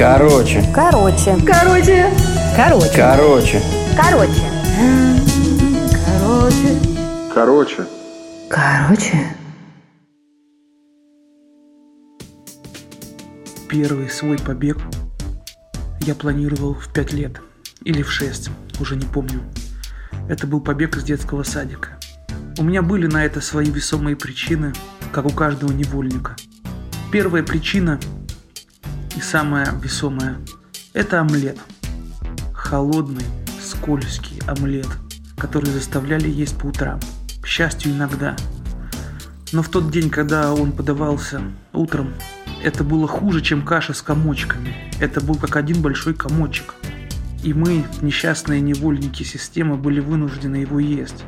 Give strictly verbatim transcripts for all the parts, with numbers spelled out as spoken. Короче. Короче. Короче. Короче. Короче. Короче. Короче. Короче. Короче. Первый свой побег я планировал в пять лет или в шесть, уже не помню. Это был побег из детского садика. У меня были на это свои весомые причины, как у каждого невольника. Первая причина и самая весомая – это омлет. Холодный, скользкий омлет, который заставляли есть по утрам. К счастью, иногда. Но в тот день, когда он подавался утром, это было хуже, чем каша с комочками. Это был как один большой комочек. И мы, несчастные невольники системы, были вынуждены его есть.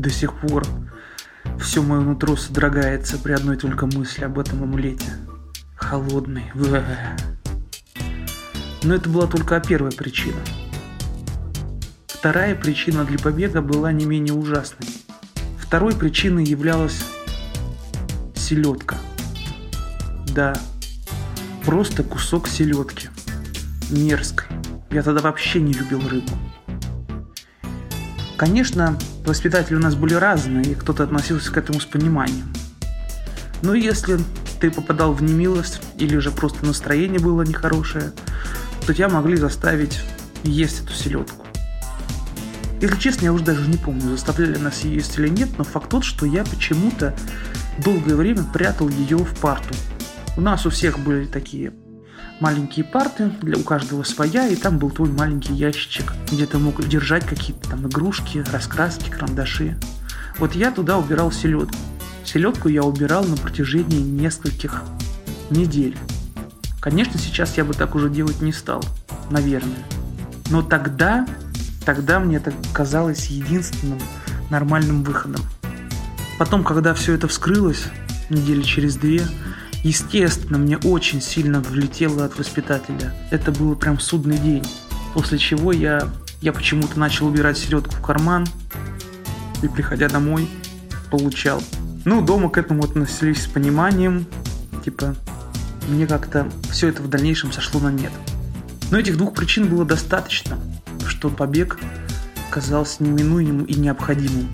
До сих пор все мое нутро содрогается при одной только мысли об этом омлете. Холодный. Но это была только первая причина. Вторая причина для побега была не менее ужасной. Второй причиной являлась селедка. Да, просто кусок селедки. Мерзкой. Я тогда вообще не любил рыбу. Конечно, воспитатели у нас были разные, и кто-то относился к этому с пониманием. Но если ты попадал в немилость, или же просто настроение было нехорошее, то тебя могли заставить есть эту селедку. Если честно, я уже даже не помню, заставляли нас ее есть или нет, но факт тот, что я почему-то долгое время прятал ее в парту. У нас у всех были такие маленькие парты, для у каждого своя, и там был твой маленький ящичек, где ты мог держать какие-то там игрушки, раскраски, карандаши. Вот я туда убирал селедку. Селедку я убирал на протяжении нескольких недель. Конечно, сейчас я бы так уже делать не стал, наверное. Но тогда, тогда мне это казалось единственным нормальным выходом. Потом, когда все это вскрылось, недели через две, естественно, мне очень сильно влетело от воспитателя. Это был прям судный день. После чего я, я почему-то начал убирать селедку в карман и, приходя домой, получал. Ну, дома к этому относились с пониманием. Типа, мне как-то все это в дальнейшем сошло на нет. Но этих двух причин было достаточно, что побег казался неминуемым и необходимым.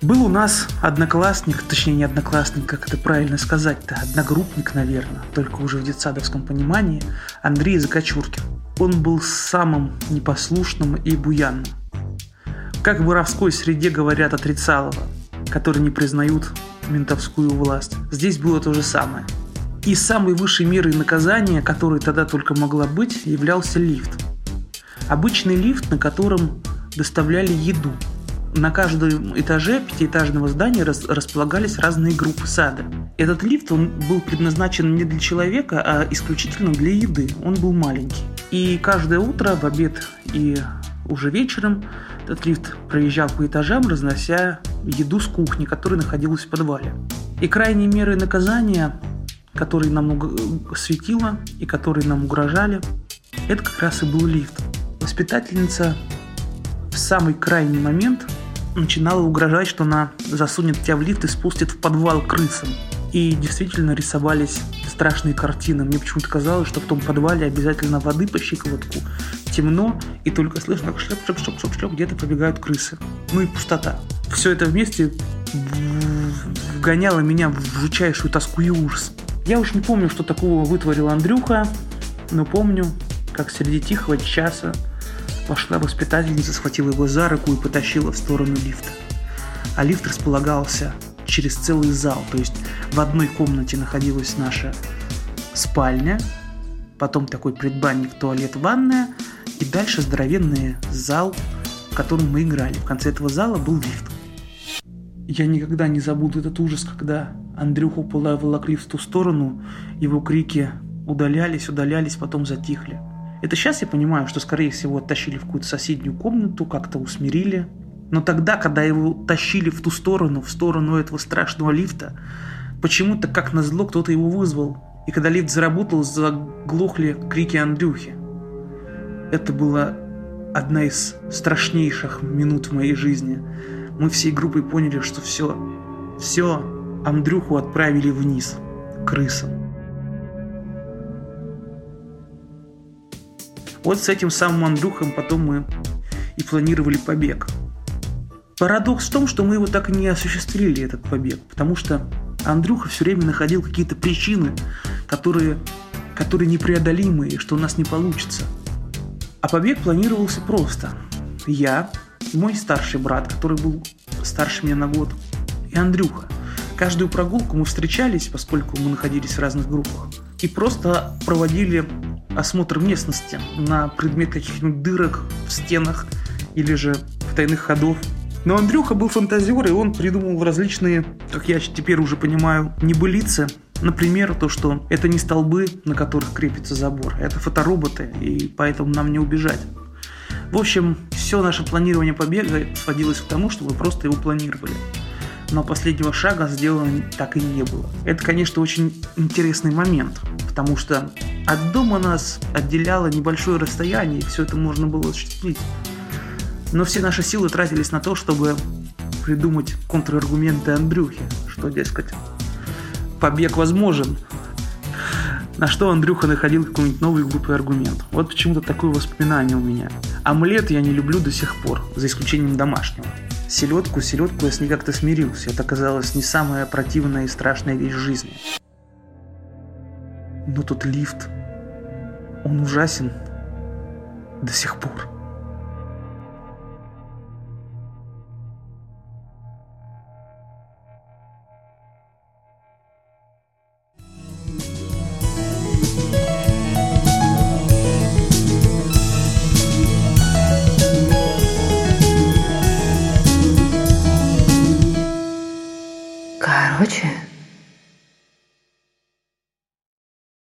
Был у нас одноклассник, точнее не одноклассник, как это правильно сказать-то, одногруппник, наверное, только уже в детсадовском понимании, Андрей Закачуркин. Он был самым непослушным и буянным. Как в воровской среде говорят отрицалово, которые не признают ментовскую власть, здесь было то же самое. И самой высшей мерой наказания, которой тогда только могла быть, являлся лифт. Обычный лифт, на котором доставляли еду. На каждом этаже пятиэтажного здания располагались разные группы сада. Этот лифт, он был предназначен не для человека, а исключительно для еды. Он был маленький. И каждое утро, в обед и уже вечером, этот лифт проезжал по этажам, разнося еду с кухни, которая находилась в подвале. И крайней мерой наказания, которые нам светило и которые нам угрожали, это как раз и был лифт. Воспитательница в самый крайний момент начинала угрожать, что она засунет тебя в лифт и спустит в подвал крысам. И действительно рисовались страшные картины. Мне почему-то казалось, что в том подвале обязательно воды по щиколотку, темно, и только слышно, как шлеп-шлеп-шлеп-шлеп, где-то пробегают крысы. Ну и пустота. Все это вместе вгоняло меня в жутчайшую тоску и ужас. Я уж не помню, что такого вытворил Андрюха, но помню, как среди тихого часа пошла воспитательница, схватила его за руку и потащила в сторону лифта. А лифт располагался через целый зал, то есть в одной комнате находилась наша спальня, потом такой предбанник, туалет, ванная, и дальше здоровенный зал, в котором мы играли. В конце этого зала был лифт. Я никогда не забуду этот ужас, когда Андрюху поволокли в ту сторону, его крики удалялись, удалялись, потом затихли. Это сейчас я понимаю, что, скорее всего, оттащили в какую-то соседнюю комнату, как-то усмирили. Но тогда, когда его тащили в ту сторону, в сторону этого страшного лифта, почему-то, как назло, кто-то его вызвал. И когда лифт заработал, заглохли крики Андрюхи. Это была одна из страшнейших минут в моей жизни. Мы всей группой поняли, что все, все, Андрюху отправили вниз, крысам. Вот с этим самым Андрюхом потом мы и планировали побег. Парадокс в том, что мы его так и не осуществили, этот побег, потому что Андрюха все время находил какие-то причины, которые, которые непреодолимые, что у нас не получится. А побег планировался просто. Я, мой старший брат, который был старше меня на год, и Андрюха. Каждую прогулку мы встречались, поскольку мы находились в разных группах, и просто проводили осмотр местности на предмет каких-нибудь дырок в стенах или же потайных ходов. Но Андрюха был фантазер, и он придумал различные, как я теперь уже понимаю, небылицы. Например, то, что это не столбы, на которых крепится забор, это фотороботы, и поэтому нам не убежать. В общем, все наше планирование побега сводилось к тому, что мы просто его планировали. Но последнего шага сделано так и не было. Это, конечно, очень интересный момент, потому что от дома нас отделяло небольшое расстояние, и все это можно было осуществить. Но все наши силы тратились на то, чтобы придумать контраргументы Андрюхе, что, дескать, побег возможен. На что Андрюха находил какой-нибудь новый глупый аргумент. Вот почему-то такое воспоминание у меня. Омлет я не люблю до сих пор, за исключением домашнего. Селедку, селедку я с ней как-то смирился. Это оказалось не самая противная и страшная вещь в жизни. Но тот лифт, он ужасен до сих пор. Короче,